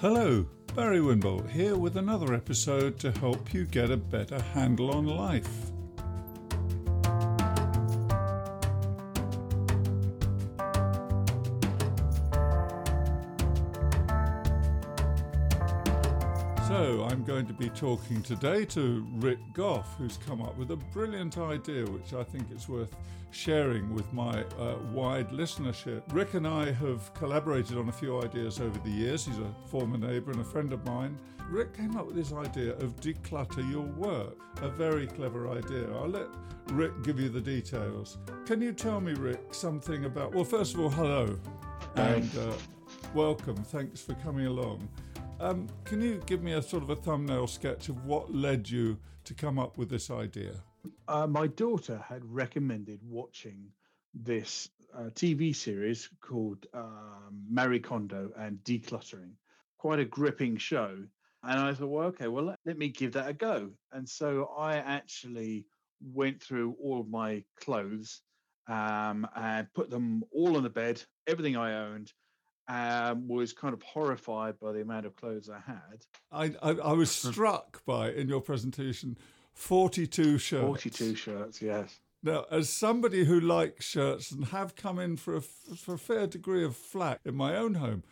Hello, Barry Winbolt here with another episode to help you get a better handle on life. So I'm going to be talking today to Rick Goff, who's come up with a brilliant idea, which I think it's worth sharing with my wide listenership. Rick and I have collaborated on a few ideas over the years. He's a former neighbour and a friend of mine. Rick came up with this idea of declutter your work, a very clever idea. I'll let Rick give you the details. Can you tell me, Rick, something about... Well, first of all, hello and welcome. Thanks for coming along. Can you give me a sort of a thumbnail sketch of what led you to come up with this idea? My daughter had recommended watching this TV series called Marie Kondo and Decluttering. Quite a gripping show. And I thought, well, okay, well, let me give that a go. And so I actually went through all of my clothes and put them all on the bed, everything I owned. Was kind of horrified by the amount of clothes I had. I was struck by, in your presentation, 42 shirts. 42 shirts, yes. Now, as somebody who likes shirts and have come in for a fair degree of flack in my own home,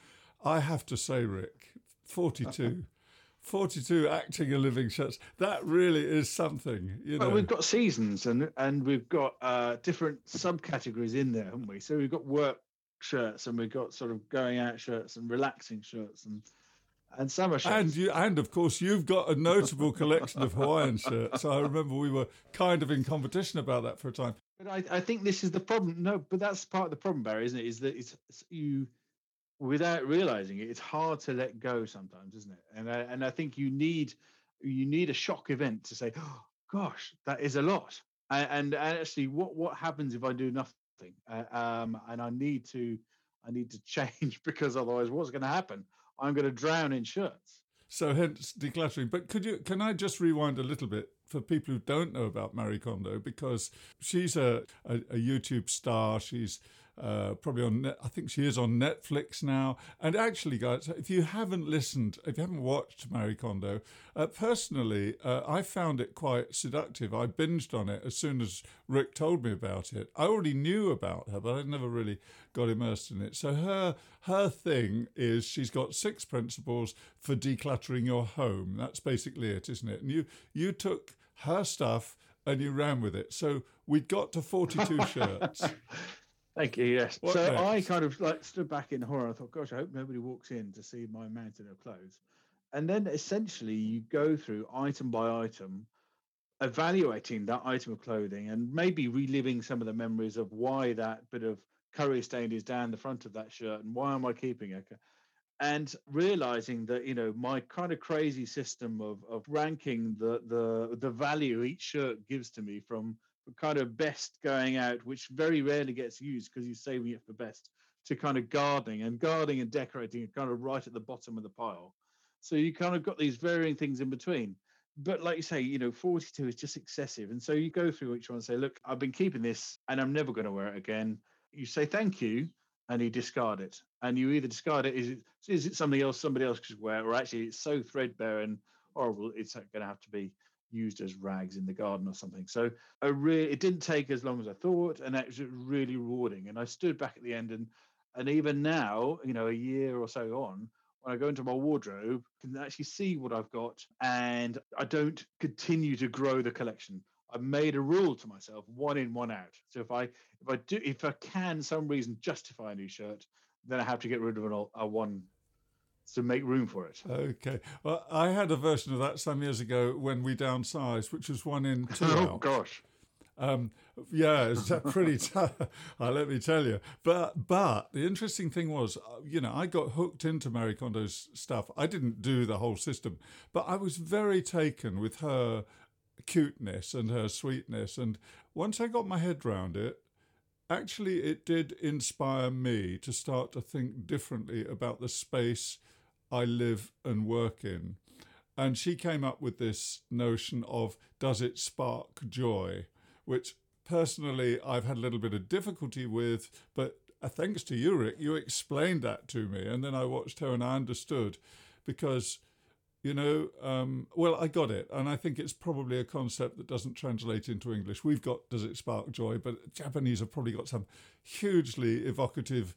I have to say, Rick, 42. 42 acting and living shirts. That really is something, you know. Well, we've got seasons and we've got different subcategories in there, haven't we? So we've got work shirts and we've got sort of going out shirts and relaxing shirts and summer shirts. And of course you've got a notable collection of Hawaiian shirts. I remember we were kind of in competition about that for a time. But I think this is the problem. No, but that's part of the problem, Barry, isn't it? Is that it's you, without realizing it, it's hard to let go sometimes, isn't it? And I think you need a shock event to say, oh, gosh, that is a lot. And actually, what happens if I do nothing? And I need to change, because otherwise what's going to happen? I'm going to drown in shirts. So hence decluttering. But can I just rewind a little bit for people who don't know about Marie Kondo, because she's a YouTube star. She's probably on, I think she is on Netflix now. And actually, guys, if you haven't watched Marie Kondo, personally, I found it quite seductive. I binged on it as soon as Rick told me about it. I already knew about her, but I never really got immersed in it. So her thing is she's got 6 principles for decluttering your home. That's basically it, isn't it? And you took her stuff and you ran with it. So we'd got to 42 shirts. Thank you, yes. What so next? I kind of like stood back in horror. I thought, gosh, I hope nobody walks in to see my mountain of clothes. And then essentially you go through item by item, evaluating that item of clothing and maybe reliving some of the memories of why that bit of curry stain is down the front of that shirt and why am I keeping it? And realizing that, you know, my kind of crazy system of ranking the value each shirt gives to me from kind of best going out, which very rarely gets used because you're saving it for best, to kind of gardening and decorating are kind of right at the bottom of the pile. So you kind of got these varying things in between. But like you say, you know, 42 is just excessive. And so you go through each one and say, look, I've been keeping this and I'm never going to wear it again. You say thank you and you discard it. And you either discard it, is it something else somebody else could wear, or actually it's so threadbare and horrible it's going to have to be used as rags in the garden or something. So it didn't take as long as I thought, and it was really rewarding. And I stood back at the end, and even now, you know, a year or so on, when I go into my wardrobe, I can actually see what I've got, and I don't continue to grow the collection. I've made a rule to myself: one in, one out. So if I can some reason justify a new shirt, then I have to get rid of a one to make room for it. Okay. Well, I had a version of that some years ago when we downsized, which was 1 in, 2 out. Oh, gosh. Yeah, it's pretty tough, let me tell you. But the interesting thing was, you know, I got hooked into Marie Kondo's stuff. I didn't do the whole system, but I was very taken with her cuteness and her sweetness. And once I got my head round it, actually it did inspire me to start to think differently about the space I live and work in. And she came up with this notion of, does it spark joy? Which personally I've had a little bit of difficulty with, but thanks to you, Rick, you explained that to me. And then I watched her and I understood, because, you know, well, I got it. And I think it's probably a concept that doesn't translate into English. We've got Does It Spark Joy? But Japanese have probably got some hugely evocative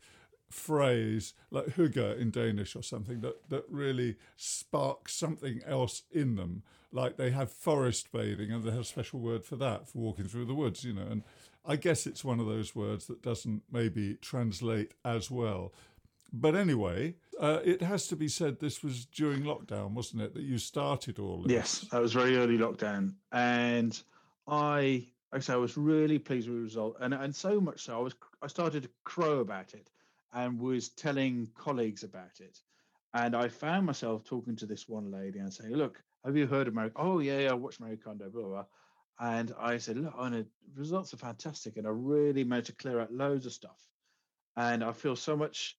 phrase like hygge in Danish or something that really sparks something else in them. Like they have forest bathing and they have a special word for that, for walking through the woods, you know. And I guess it's one of those words that doesn't maybe translate as well. But anyway, it has to be said this was during lockdown, wasn't it, that you started all this? Yes, that was very early lockdown. And I was really pleased with the result. And so much so, I started to crow about it and was telling colleagues about it. And I found myself talking to this one lady and saying, look, have you heard of Marie? Oh, yeah, I watched Marie Kondo, blah, blah, blah. And I said, look, the results are fantastic. And I really managed to clear out loads of stuff. And I feel so much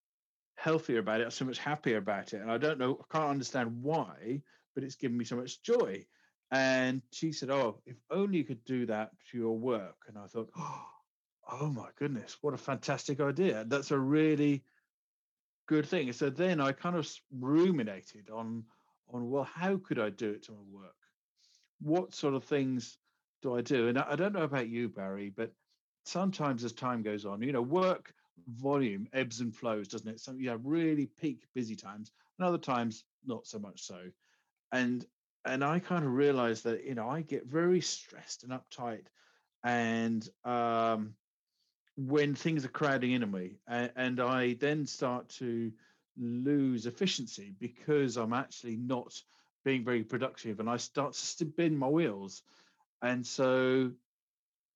healthier about it. I'm so much happier about it. And I don't know, I can't understand why, but it's given me so much joy. And she said, oh, if only you could do that to your work. And I thought, oh my goodness, what a fantastic idea. That's a really good thing. So then I kind of ruminated on, well, how could I do it to my work? What sort of things do I do? And I don't know about you, Barry, but sometimes as time goes on, you know, work volume ebbs and flows, doesn't it? So you have really peak busy times and other times not so much so. And I kind of realized that, you know, I get very stressed and uptight and, when things are crowding in on me, and I then start to lose efficiency because I'm actually not being very productive and I start to spin my wheels. And so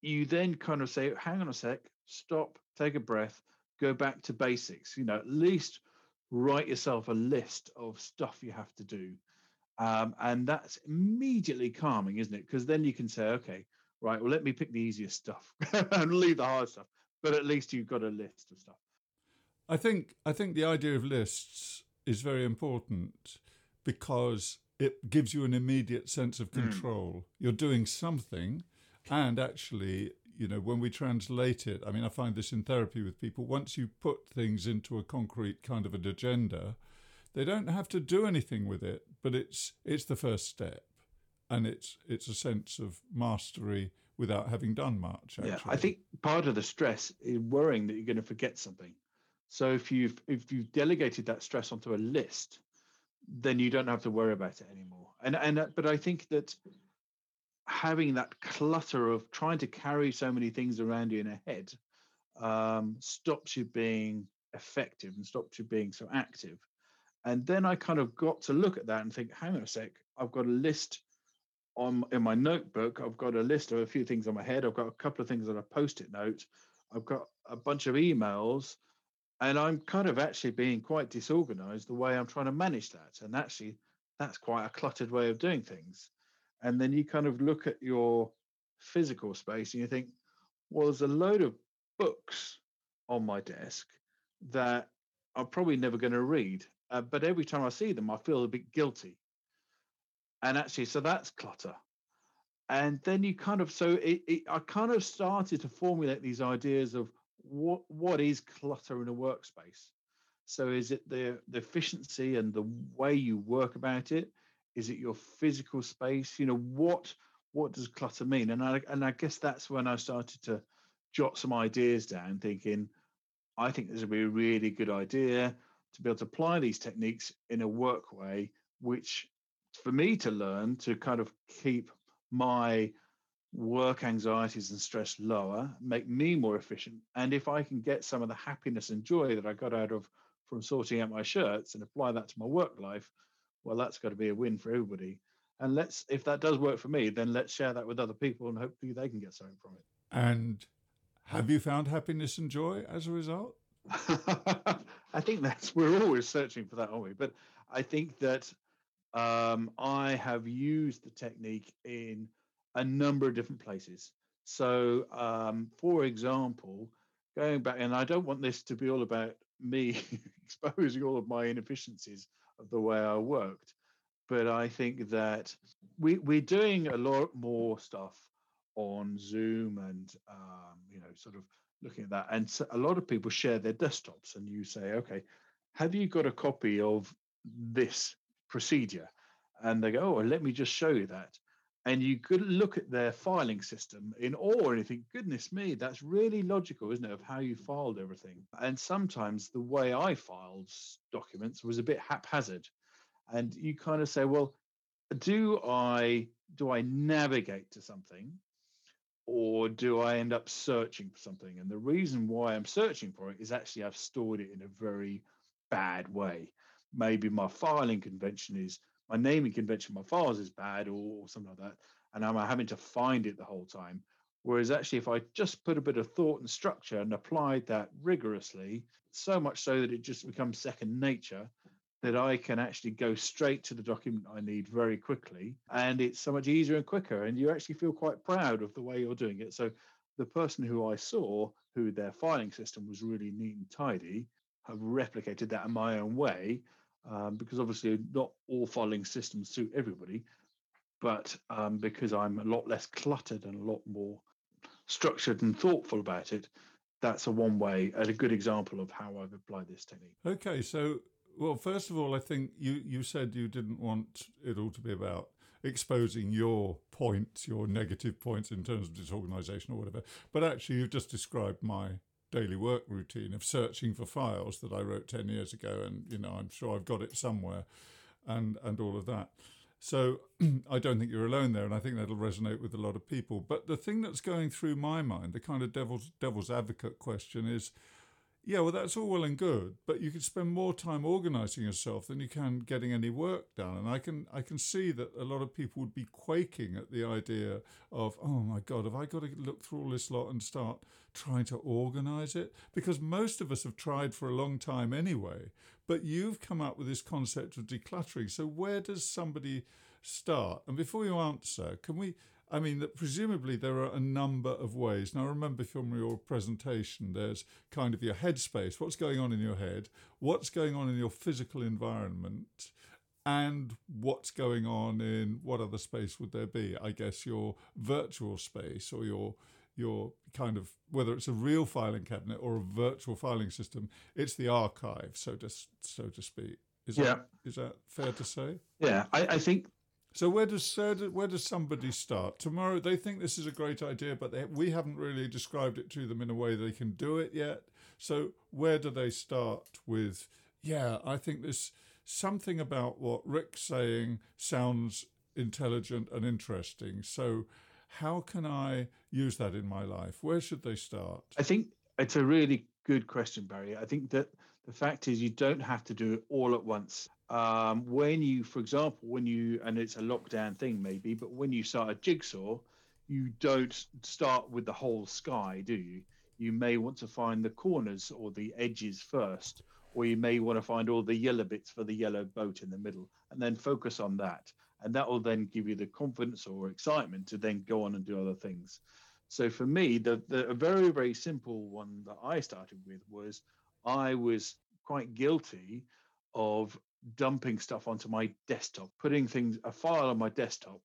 you then kind of say, hang on a sec, stop, take a breath, go back to basics, you know, at least write yourself a list of stuff you have to do. And that's immediately calming, isn't it? Because then you can say, okay, right, well, let me pick the easiest stuff and leave the hard stuff. But at least you've got a list of stuff. I think the idea of lists is very important because it gives you an immediate sense of control. You're doing something, and actually, you know, when we translate it, I mean, I find this in therapy with people, once you put things into a concrete kind of an agenda, they don't have to do anything with it, but it's the first step. And it's a sense of mastery without having done much, actually. Yeah, I think part of the stress is worrying that you're going to forget something. So if you've delegated that stress onto a list, then you don't have to worry about it anymore. But I think that having that clutter of trying to carry so many things around you in a head stops you being effective and stops you being so active. And then I kind of got to look at that and think, hang on a sec, I've got a list in my notebook. I've got a list of a few things on my head. I've got a couple of things on a post-it note. I've got a bunch of emails, and I'm kind of actually being quite disorganized the way I'm trying to manage that. And actually, that's quite a cluttered way of doing things. And then you kind of look at your physical space and you think, well, there's a load of books on my desk that I'm probably never going to read. But every time I see them, I feel a bit guilty. And actually, so that's clutter. And then you kind of, I kind of started to formulate these ideas of what is clutter in a workspace. So is it the efficiency and the way you work about it? Is it your physical space? You know, what does clutter mean? And I guess that's when I started to jot some ideas down, thinking, I think this would be a really good idea to be able to apply these techniques in a work way, which for me to learn to kind of keep my work anxieties and stress lower, make me more efficient. And if I can get some of the happiness and joy that I got out of from sorting out my shirts and apply that to my work life, well, that's got to be a win for everybody. And if that does work for me, then let's share that with other people and hopefully they can get something from it. And have you found happiness and joy as a result? I think we're always searching for that, aren't we? But I think that I have used the technique in a number of different places. So, for example, going back, and I don't want this to be all about me exposing all of my inefficiencies of the way I worked, but I think that we're doing a lot more stuff on Zoom and, you know, sort of looking at that. And so a lot of people share their desktops and you say, okay, have you got a copy of this procedure. And they go, oh, let me just show you that. And you could look at their filing system in awe and you think, goodness me, that's really logical, isn't it, of how you filed everything. And sometimes the way I filed documents was a bit haphazard. And you kind of say, well, do I navigate to something or do I end up searching for something? And the reason why I'm searching for it is actually I've stored it in a very bad way. Maybe my filing convention is, my naming convention, my files is bad or something like that, and I'm having to find it the whole time. Whereas actually, if I just put a bit of thought and structure and applied that rigorously, so much so that it just becomes second nature, that I can actually go straight to the document I need very quickly, and it's so much easier and quicker, and you actually feel quite proud of the way you're doing it. So the person who I saw, who their filing system was really neat and tidy, have replicated that in my own way. Because obviously not all filing systems suit everybody, but because I'm a lot less cluttered and a lot more structured and thoughtful about it, that's a one way and a good example of how I've applied this technique. Okay, so, well, first of all, I think you said you didn't want it all to be about exposing your points, your negative points in terms of disorganisation or whatever, but actually you've just described my daily work routine of searching for files that I wrote 10 years ago, and you know, I'm sure I've got it somewhere, and all of that. So I don't think you're alone there, and I think that'll resonate with a lot of people. But the thing that's going through my mind, the kind of devil's advocate question is, yeah, well, that's all well and good, but you could spend more time organising yourself than you can getting any work done. And I can see that a lot of people would be quaking at the idea of, oh, my God, have I got to look through all this lot and start trying to organise it? Because most of us have tried for a long time anyway, but you've come up with this concept of decluttering. So where does somebody start? And before you answer, can we... I mean, that presumably there are a number of ways. Now, remember from your presentation, there's kind of your headspace, what's going on in your head, what's going on in your physical environment, and what's going on in what other space would there be? I guess your virtual space or your kind of, whether it's a real filing cabinet or a virtual filing system, it's the archive, so to speak. Is that fair to say? Yeah, I think... So where does somebody start? Tomorrow they think this is a great idea, but we haven't really described it to them in a way they can do it yet. So where do they start with, yeah, I think there's something about what Rick's saying sounds intelligent and interesting. So how can I use that in my life? Where should they start? I think it's a really good question, Barry. I think that the fact is you don't have to do it all at once. When you, for example, and it's a lockdown thing maybe, but when you start a jigsaw, you don't start with the whole sky, do you? You may want to find the corners or the edges first, or you may want to find all the yellow bits for the yellow boat in the middle, and then focus on that. And that will then give you the confidence or excitement to then go on and do other things. So for me, the very, very simple one that I started with was I was quite guilty of dumping stuff onto my desktop, putting a file on my desktop,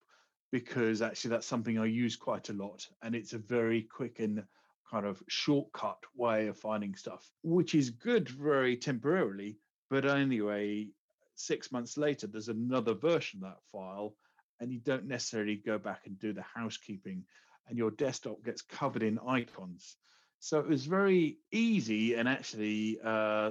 because actually that's something I use quite a lot. And it's a very quick and kind of shortcut way of finding stuff, which is good very temporarily. But anyway, 6 months later, there's another version of that file, and you don't necessarily go back and do the housekeeping, and your desktop gets covered in icons. So it was very easy, and actually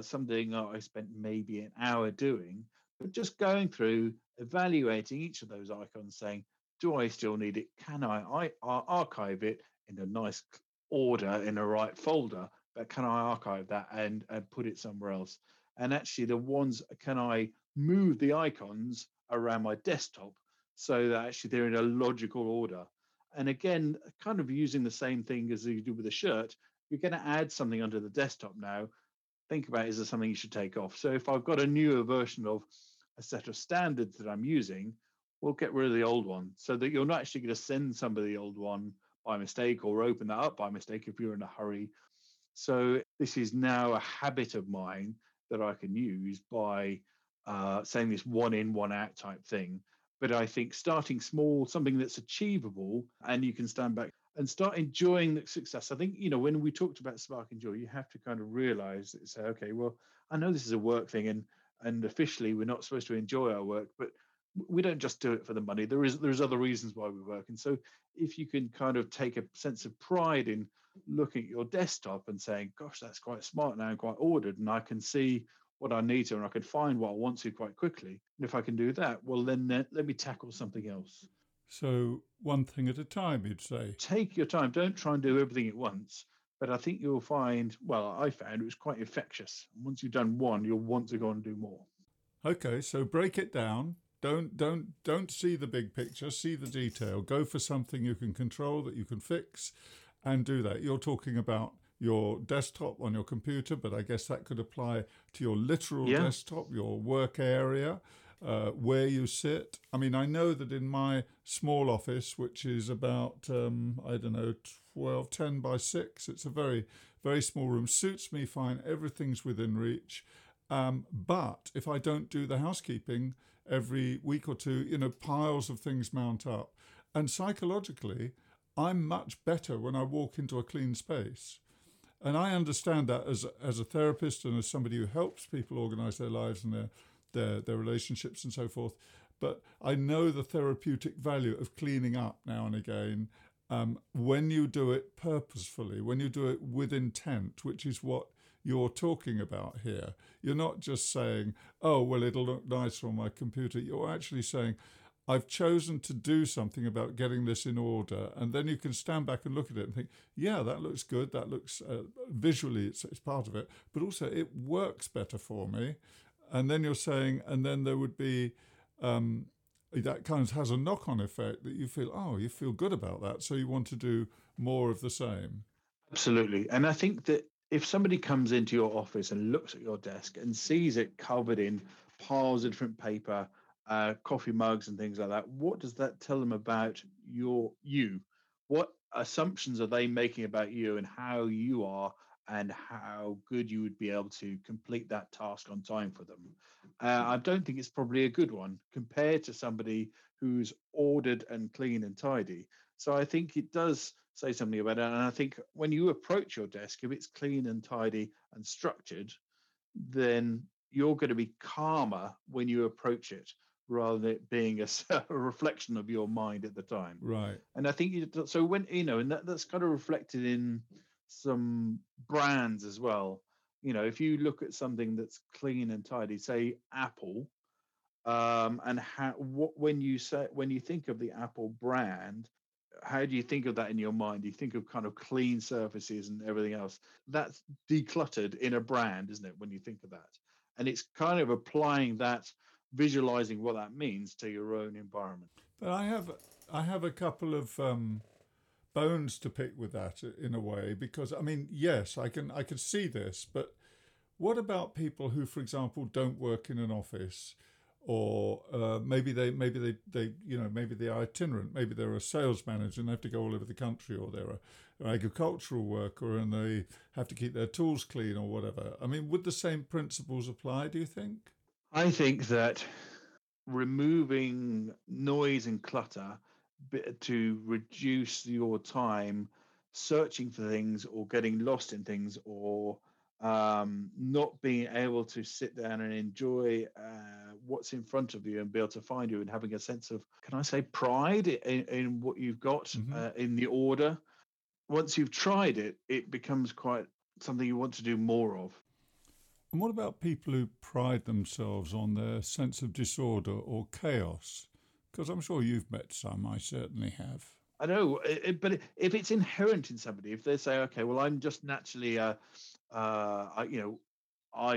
something I spent maybe an hour doing, but just going through, evaluating each of those icons, saying, do I still need it? Can I archive it in a nice order, in a right folder, but can I archive that and put it somewhere else? And actually the ones, can I move the icons around my desktop so that actually they're in a logical order? And again, kind of using the same thing as you do with a shirt, you're going to add something under the desktop now. Think about, is there something you should take off? So if I've got a newer version of a set of standards that I'm using, we'll get rid of the old one so that you're not actually going to send somebody the old one by mistake or open that up by mistake if you're in a hurry. So this is now a habit of mine that I can use by saying this one in, one out type thing. But I think starting small, something that's achievable, and you can stand back and start enjoying the success. I think, you know, when we talked about spark and joy, you have to kind of realize that, say, okay, well, I know this is a work thing, and and officially we're not supposed to enjoy our work, but we don't just do it for the money. There's other reasons why we work. And so if you can kind of take a sense of pride in looking at your desktop and saying, gosh, that's quite smart now and quite ordered, and I can see what I need to, and I can find what I want to quite quickly. And if I can do that, well, then let me tackle something else. So one thing at a time, you'd say? Take your time. Don't try and do everything at once. But I think you'll find, well, I found it was quite infectious. Once you've done one, you'll want to go and do more. Okay, so break it down. Don't see the big picture, see the detail. Go for something you can control, that you can fix, and do that. You're talking about your desktop on your computer, but I guess that could apply to your literal desktop, your work area, where you sit. I mean, I know that in my small office, which is about, 10 by 6, it's a very, very small room, suits me fine, everything's within reach. But if I don't do the housekeeping every week or two, piles of things mount up. And psychologically, I'm much better when I walk into a clean space. And I understand that as a therapist and as somebody who helps people organise their lives and their relationships and so forth. But I know the therapeutic value of cleaning up now and again when you do it purposefully, when you do it with intent, which is what you're talking about here. You're not just saying, oh, well, it'll look nice on my computer. You're actually saying, I've chosen to do something about getting this in order. And then you can stand back and look at it and think, yeah, that looks good. That looks visually, it's part of it. But also it works better for me. And then you're saying, and then there would be, that kind of has a knock-on effect that you feel, oh, you feel good about that. So you want to do more of the same. Absolutely. And I think that if somebody comes into your office and looks at your desk and sees it covered in piles of different paper, coffee mugs and things like that, what does that tell them about you? What assumptions are they making about you and how you are and how good you would be able to complete that task on time for them? I don't think it's probably a good one compared to somebody who's ordered and clean and tidy. So I think it does say something about it. And I think when you approach your desk, if it's clean and tidy and structured, then you're going to be calmer when you approach it rather than it being a reflection of your mind at the time. Right. And I think so when, and that's kind of reflected in some brands as well. If you look at something that's clean and tidy, say Apple, and when you think of the Apple brand, how do you think of that in your mind? You think of kind of clean surfaces and everything else. That's decluttered in a brand, isn't it, when you think of that? And it's kind of applying that, visualizing what that means to your own environment. But I have a couple of bones to pick with that in a way, because I mean, yes, I can see this, but what about people who, for example, don't work in an office? Or maybe they're itinerant, maybe they're a sales manager and they have to go all over the country, or they're an agricultural worker and they have to keep their tools clean or whatever. I mean, would the same principles apply, do you think? I think that removing noise and clutter to reduce your time searching for things or getting lost in things or not being able to sit down and enjoy what's in front of you and be able to find you, and having a sense of, can I say, pride in what you've got, mm-hmm. In the order. Once you've tried it, it becomes quite something you want to do more of. And what about people who pride themselves on their sense of disorder or chaos? Because I'm sure you've met some, I certainly have. I know, but if it's inherent in somebody, if they say, okay, well, I'm just naturally... I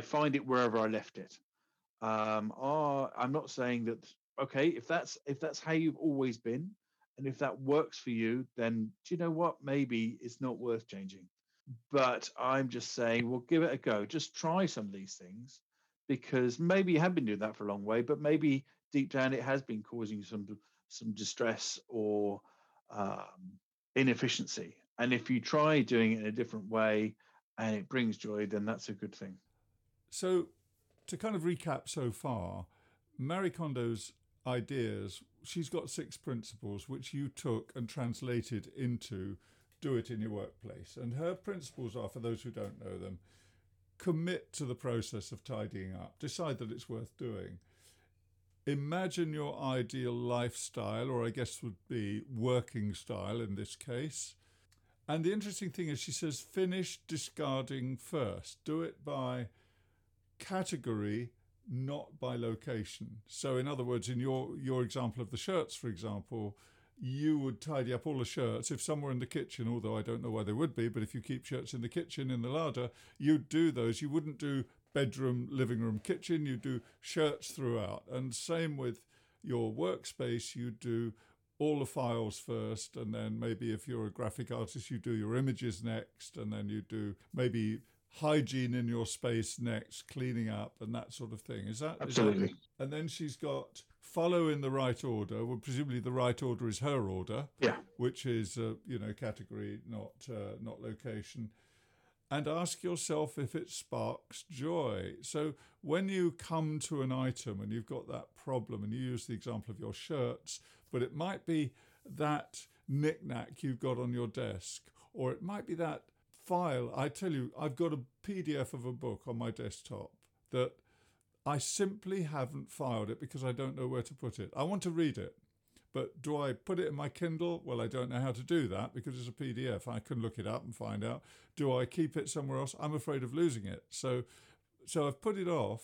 find it wherever I left it. I'm not saying that, okay, if that's how you've always been, and if that works for you, then do you know what? Maybe it's not worth changing. But I'm just saying, well, give it a go. Just try some of these things, because maybe you have been doing that for a long way, but maybe deep down it has been causing some distress or inefficiency. And if you try doing it in a different way, and it brings joy, then that's a good thing. So to kind of recap so far, Marie Kondo's ideas, she's got 6 principles which you took and translated into do it in your workplace. And her principles are, for those who don't know them, Commit to the process of tidying up. Decide that it's worth doing. Imagine your ideal lifestyle, or I guess would be working style in this case. And the interesting thing is she says, finish discarding first. Do it by category, not by location. So in other words, in your example of the shirts, for example, you would tidy up all the shirts. If some were in the kitchen, although I don't know why they would be, but if you keep shirts in the kitchen, in the larder, you'd do those. You wouldn't do bedroom, living room, kitchen. You do shirts throughout. And same with your workspace, you do all the files first, and then maybe if you're a graphic artist, you do your images next, and then you do maybe hygiene in your space next, cleaning up and that sort of thing. Is that absolutely? And then she's got follow in the right order. Well, presumably the right order is her order, yeah. Which is category, not location. And ask yourself if it sparks joy. So when you come to an item and you've got that problem, and you use the example of your shirts, but it might be that knick-knack you've got on your desk, or it might be that file. I tell you, I've got a PDF of a book on my desktop that I simply haven't filed it because I don't know where to put it. I want to read it. But do I put it in my Kindle? Well, I don't know how to do that because it's a PDF. I can look it up and find out. Do I keep it somewhere else? I'm afraid of losing it. So I've put it off.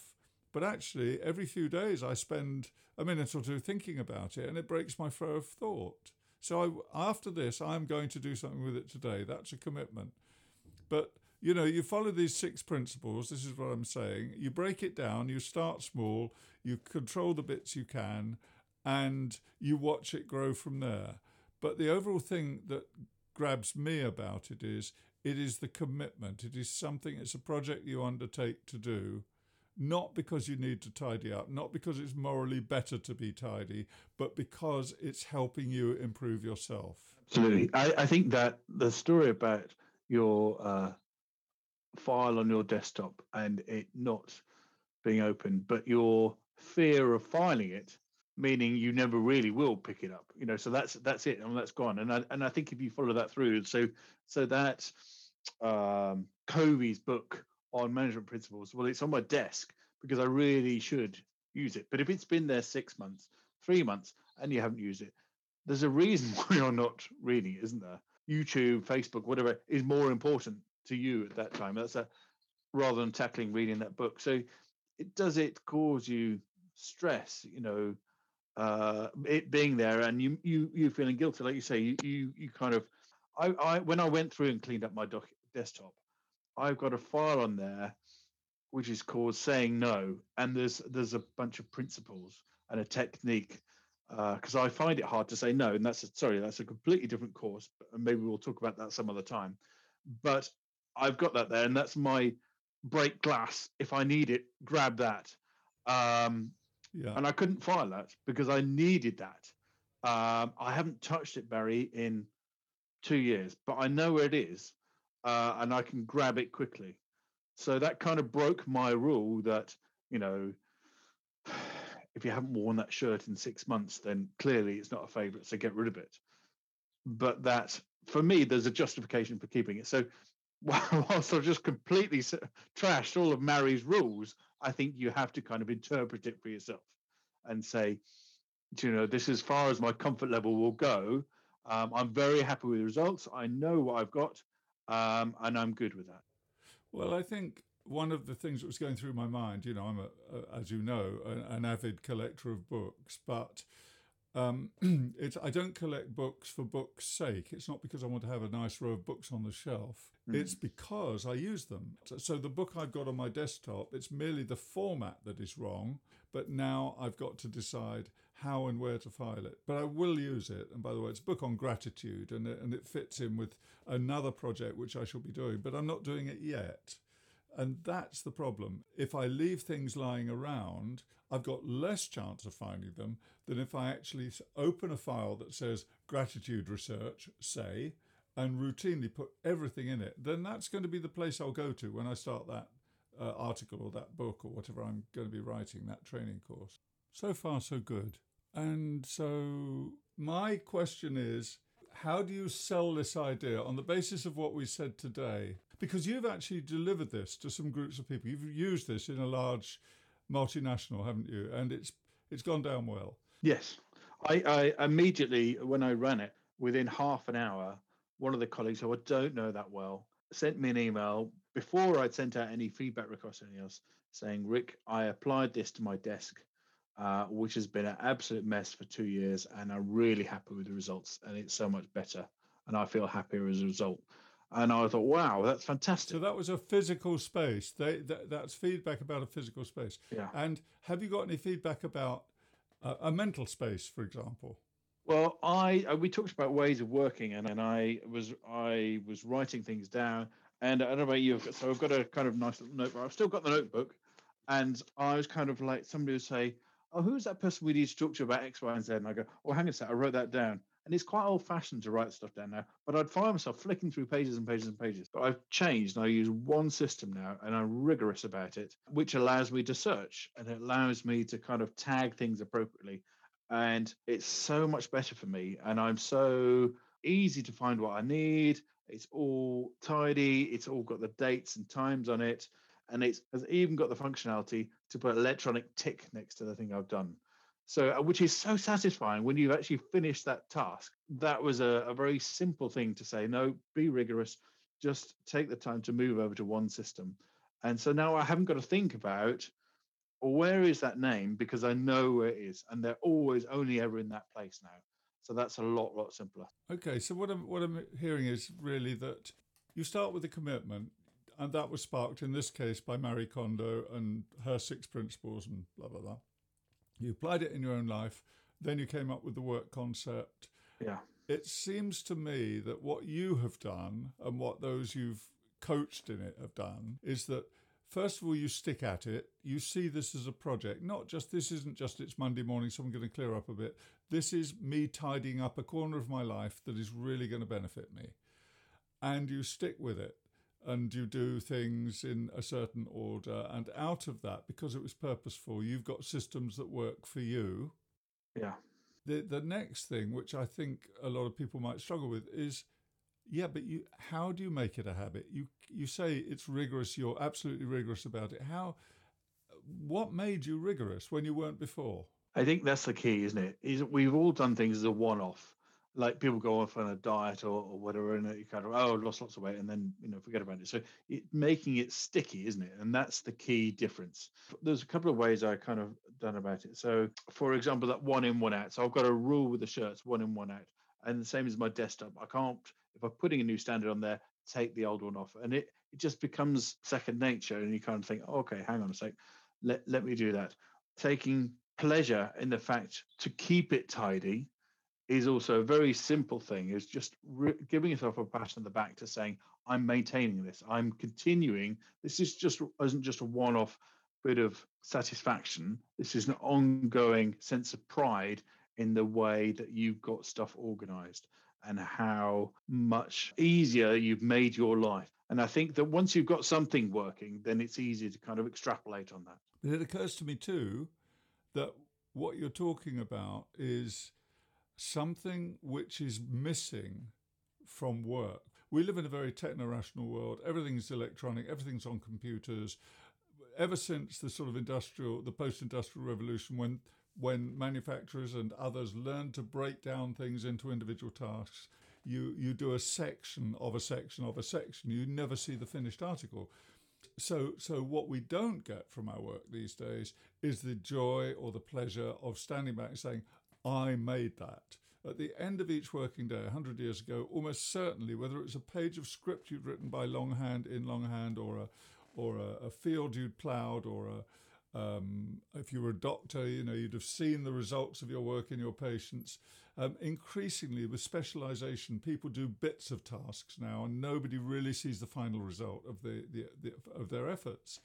But actually, every few days, I spend a minute or two thinking about it, and it breaks my flow of thought. So after this, I'm going to do something with it today. That's a commitment. But, you follow these 6 principles. This is what I'm saying. You break it down. You start small. You control the bits you can, and you watch it grow from there. But the overall thing that grabs me about it is the commitment. It is something, it's a project you undertake to do, not because you need to tidy up, not because it's morally better to be tidy, but because it's helping you improve yourself. Absolutely. I think that the story about your file on your desktop and it not being open, but your fear of filing it, meaning you never really will pick it up, so that's it, and that's gone. And I think if you follow that through, so that Covey's book on management principles, well, it's on my desk because I really should use it. But if it's been there 6 months, 3 months, and you haven't used it, there's a reason why you're not reading it, isn't there? YouTube, Facebook, whatever is more important to you at that time. That's rather than tackling reading that book. So does it cause you stress, it being there and you feeling guilty, like you say, you kind of, I when I went through and cleaned up my desktop, I've got a file on there which is called saying no, and there's a bunch of principles and a technique because I find it hard to say no, and that's a completely different course, and maybe we'll talk about that some other time. But I've got that there, and that's my break glass. If I need it, grab that. Yeah. And I couldn't file that because I needed that. I haven't touched it, Barry, in 2 years, but I know where it is, and I can grab it quickly. So that kind of broke my rule that, if you haven't worn that shirt in 6 months, then clearly it's not a favorite, so get rid of it. But that, for me, there's a justification for keeping it. So whilst I've just completely trashed all of Mary's rules, I think you have to kind of interpret it for yourself and say, this is as far as my comfort level will go. I'm very happy with the results. I know what I've got, and I'm good with that. Well, I think one of the things that was going through my mind, I'm, as you know, an avid collector of books, but I don't collect books for books' sake. It's not because I want to have a nice row of books on the shelf. Mm. It's because I use them. So the book I've got on my desktop, it's merely the format that is wrong, but now I've got to decide how and where to file it. But I will use it. And by the way, it's a book on gratitude, and it fits in with another project which I shall be doing, but I'm not doing it yet. And that's the problem. If I leave things lying around, I've got less chance of finding them than if I actually open a file that says gratitude research, say, and routinely put everything in it. Then that's going to be the place I'll go to when I start that article or that book or whatever I'm going to be writing, that training course. So far, so good. And so my question is, how do you sell this idea on the basis of what we said today? because you've actually delivered this to some groups of people. You've used this in a large multinational, haven't you? And it's gone down well. Yes. I immediately, when I ran it, within half an hour, one of the colleagues who I don't know that well sent me an email before I'd sent out any feedback requests or anything else saying, Rick, I applied this to my desk, which has been an absolute mess for 2 years, and I'm really happy with the results, and it's so much better, and I feel happier as a result. And I thought, wow, that's fantastic. So that was a physical space. That's feedback about a physical space. Yeah. And have you got any feedback about a mental space, for example? Well, we talked about ways of working, and I was writing things down. And I don't know about you, so I've got a kind of nice little notebook. I've still got the notebook, and I was kind of like somebody would say, "Oh, who's that person we need to talk to about X, Y, and Z?" And I go, "Oh, hang on a sec, I wrote that down." And it's quite old-fashioned to write stuff down now, but I'd find myself flicking through pages and pages and pages. But I've changed, and I use one system now, and I'm rigorous about it, which allows me to search, and it allows me to kind of tag things appropriately. And it's so much better for me, and I'm so easy to find what I need. It's all tidy. It's all got the dates and times on it, and it has even got the functionality to put electronic tick next to the thing I've done. So, which is so satisfying when you've actually finished that task. That was a very simple thing to say, no, be rigorous, just take the time to move over to one system. And so now I haven't got to think about, well, where is that name? Because I know where it is, and they're always only ever in that place now. So that's a lot simpler. Okay, so what I'm hearing is really that you start with a commitment, and that was sparked in this case by Marie Kondo and her 6 principles and blah, blah, blah. You applied it in your own life, then you came up with the work concept. Yeah. It seems to me that what you have done and what those you've coached in it have done is that, first of all, you stick at it. You see this as a project, this isn't just it's Monday morning, so I'm going to clear up a bit. This is me tidying up a corner of my life that is really going to benefit me. And you stick with it, and you do things in a certain order. And out of that, because it was purposeful, you've got systems that work for you. Yeah. The next thing, which I think a lot of people might struggle with, is how do you make it a habit? You say it's rigorous, you're absolutely rigorous about it. What made you rigorous when you weren't before? I think that's the key, isn't it? We've all done things as a one-off. Like people go off on a diet or whatever, and you kind of, I've lost lots of weight, and then, forget about it. So making it sticky, isn't it? And that's the key difference. There's a couple of ways I kind of done about it. So, for example, that one in, one out. So I've got a rule with the shirts, one in, one out. And the same as my desktop. I can't, if I'm putting a new standard on there, take the old one off. And it just becomes second nature. And you kind of think, okay, hang on a sec. Let me do that. Taking pleasure in the fact to keep it tidy is also a very simple thing. It's just giving yourself a pat on the back to saying, I'm maintaining this. I'm continuing. This isn't just a one-off bit of satisfaction. This is an ongoing sense of pride in the way that you've got stuff organized and how much easier you've made your life. And I think that once you've got something working, then it's easy to kind of extrapolate on that. But it occurs to me too that what you're talking about is something which is missing from work. We live in a very techno-rational world. Everything's electronic, everything's on computers. Ever since the sort of the post-industrial revolution, when manufacturers and others learn to break down things into individual tasks, you do a section of a section of a section. You never see the finished article. So what we don't get from our work these days is the joy or the pleasure of standing back and saying, I made that. At the end of each working day, 100 years ago, almost certainly, whether it was a page of script you'd written by longhand, in longhand, or a field you'd ploughed, or if you were a doctor, you'd have seen the results of your work in your patients. Increasingly, with specialisation, people do bits of tasks now, and nobody really sees the final result of of their efforts.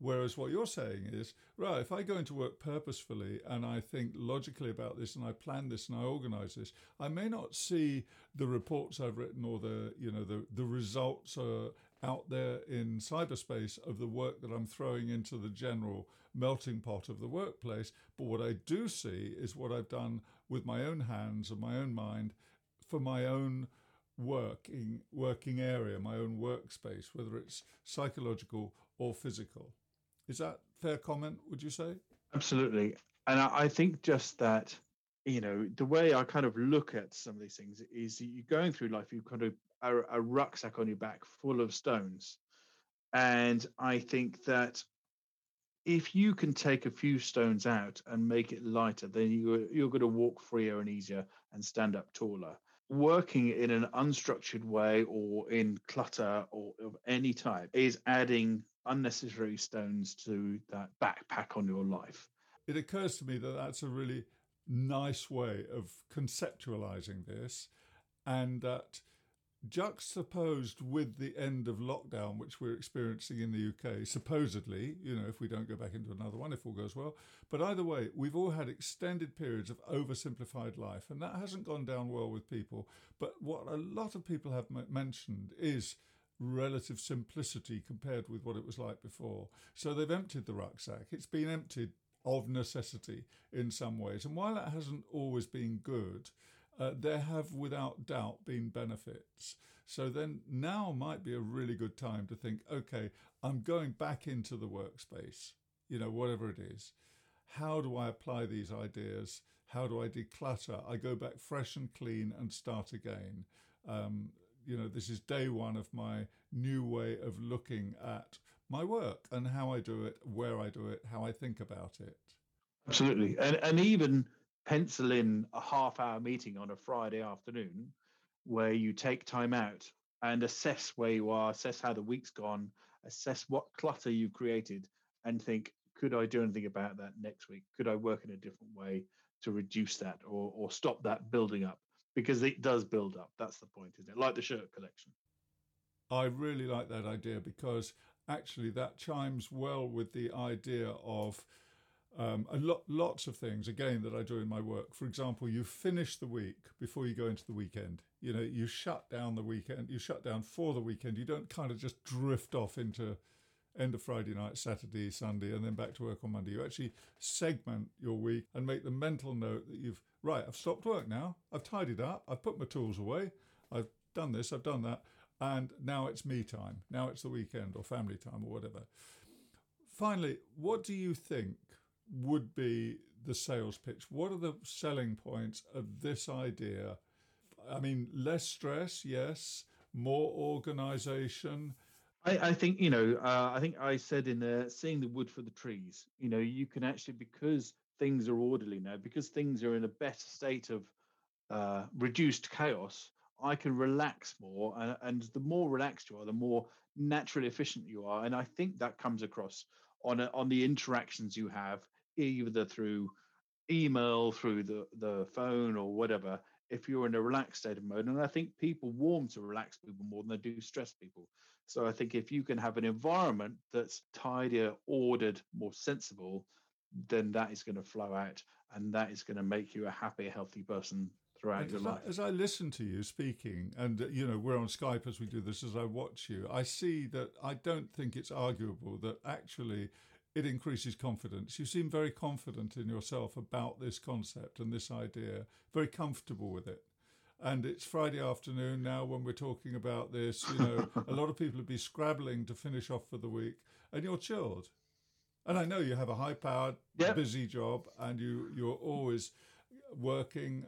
Whereas what you're saying is, right, if I go into work purposefully and I think logically about this and I plan this and I organise this, I may not see the reports I've written or the results out there in cyberspace of the work that I'm throwing into the general melting pot of the workplace. But what I do see is what I've done with my own hands and my own mind for my own working area, my own workspace, whether it's psychological or physical. Is that fair comment, would you say? Absolutely. And I think just that, you know, the way I kind of look at some of these things is you're going through life, you kind of a rucksack on your back full of stones. And I think that if you can take a few stones out and make it lighter, then you're going to walk freer and easier and stand up taller. Working in an unstructured way or in clutter or of any type is adding unnecessary stones to that backpack on your life. It occurs to me that that's a really nice way of conceptualizing this, and that juxtaposed with the end of lockdown, which we're experiencing in the UK, supposedly, you know, if we don't go back into another one, if all goes well. But either way, we've all had extended periods of oversimplified life, and that hasn't gone down well with people. But what a lot of people have mentioned is relative simplicity compared with what it was like before. So they've emptied the rucksack. It's been emptied of necessity in some ways. And while that hasn't always been good, there have, without doubt, been benefits. So then now might be a really good time to think, okay, I'm going back into the workspace, you know, whatever it is. How do I apply these ideas? How do I declutter? I go back fresh and clean and start again. You know, this is day one of my new way of looking at my work and how I do it, where I do it, how I think about it. Absolutely. And even pencil in a half-hour meeting on a Friday afternoon where you take time out and assess where you are, assess how the week's gone, assess what clutter you've created, and think, could I do anything about that next week? Could I work in a different way to reduce that or stop that building up? Because it does build up. That's the point, isn't it? Like the shirt collection. I really like that idea, because actually that chimes well with the idea of lots of things, again, that I do in my work. For example, you finish the week before you go into the weekend. You know, you shut down the weekend. You shut down for the weekend. You don't kind of just drift off into end of Friday night, Saturday, Sunday, and then back to work on Monday. You actually segment your week and make the mental note that you've, right, I've stopped work now. I've tidied up. I've put my tools away. I've done this. I've done that. And now it's me time. Now it's the weekend or family time or whatever. Finally, what do you think would be the sales pitch? What are the selling points of this idea? I mean, less stress, yes, more organisation. I think, you know, I think I said in there, seeing the wood for the trees. You know, you can actually, because things are orderly now, because things are in a better state of reduced chaos, I can relax more. And the more relaxed you are, the more naturally efficient you are. And I think that comes across on the interactions you have, either through email, through the phone or whatever, if you're in a relaxed state of mode. And I think people warm to relaxed people more than they do stressed people. So I think if you can have an environment that's tidier, ordered, more sensible, then that is going to flow out and that is going to make you a happy, healthy person throughout your life. As I listen to you speaking, and, you know, we're on Skype as we do this, as I watch you, I see that I don't think it's arguable that actually it increases confidence. You seem very confident in yourself about this concept and this idea, very comfortable with it. And it's Friday afternoon now when we're talking about this. You know, a lot of people would be scrabbling to finish off for the week, and you're chilled. And I know you have a high-powered, busy job, and you're always working,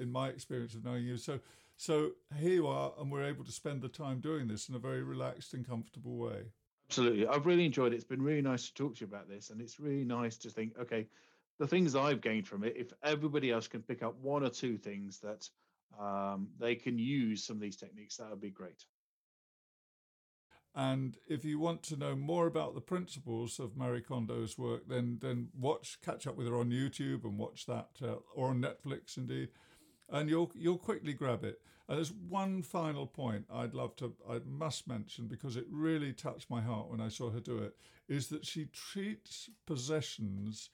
in my experience of knowing you. So here you are, and we're able to spend the time doing this in a very relaxed and comfortable way. Absolutely. I've really enjoyed it. It's been really nice to talk to you about this, and it's really nice to think, okay, the things I've gained from it, if everybody else can pick up one or two things that they can use some of these techniques, that would be great. And if you want to know more about the principles of Marie Kondo's work, then catch up with her on YouTube and watch that, or on Netflix indeed, and you'll quickly grab it. And there's one final point I must mention, because it really touched my heart when I saw her do it, is that she treats possessions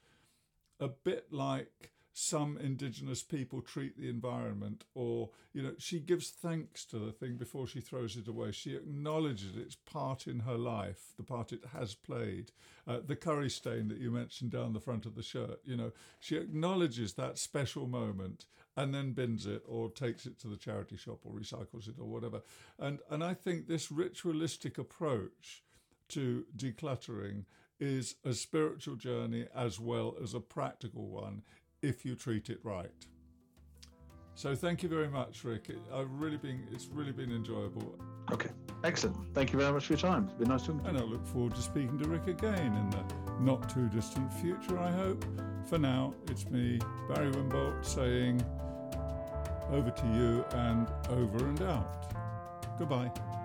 a bit like some indigenous people treat the environment, or, you know, she gives thanks to the thing before she throws it away. She acknowledges its part in her life, the part it has played. The curry stain that you mentioned down the front of the shirt, you know, she acknowledges that special moment and then bins it or takes it to the charity shop or recycles it or whatever. And I think this ritualistic approach to decluttering is a spiritual journey as well as a practical one if you treat it right. So thank you very much, Rick. It's really been enjoyable. Okay, excellent. Thank you very much for your time. It's been nice talking to you. And I look forward to speaking to Rick again in the not too distant future, I hope. For now, it's me, Barry Winbolt, saying over to you and over and out. Goodbye.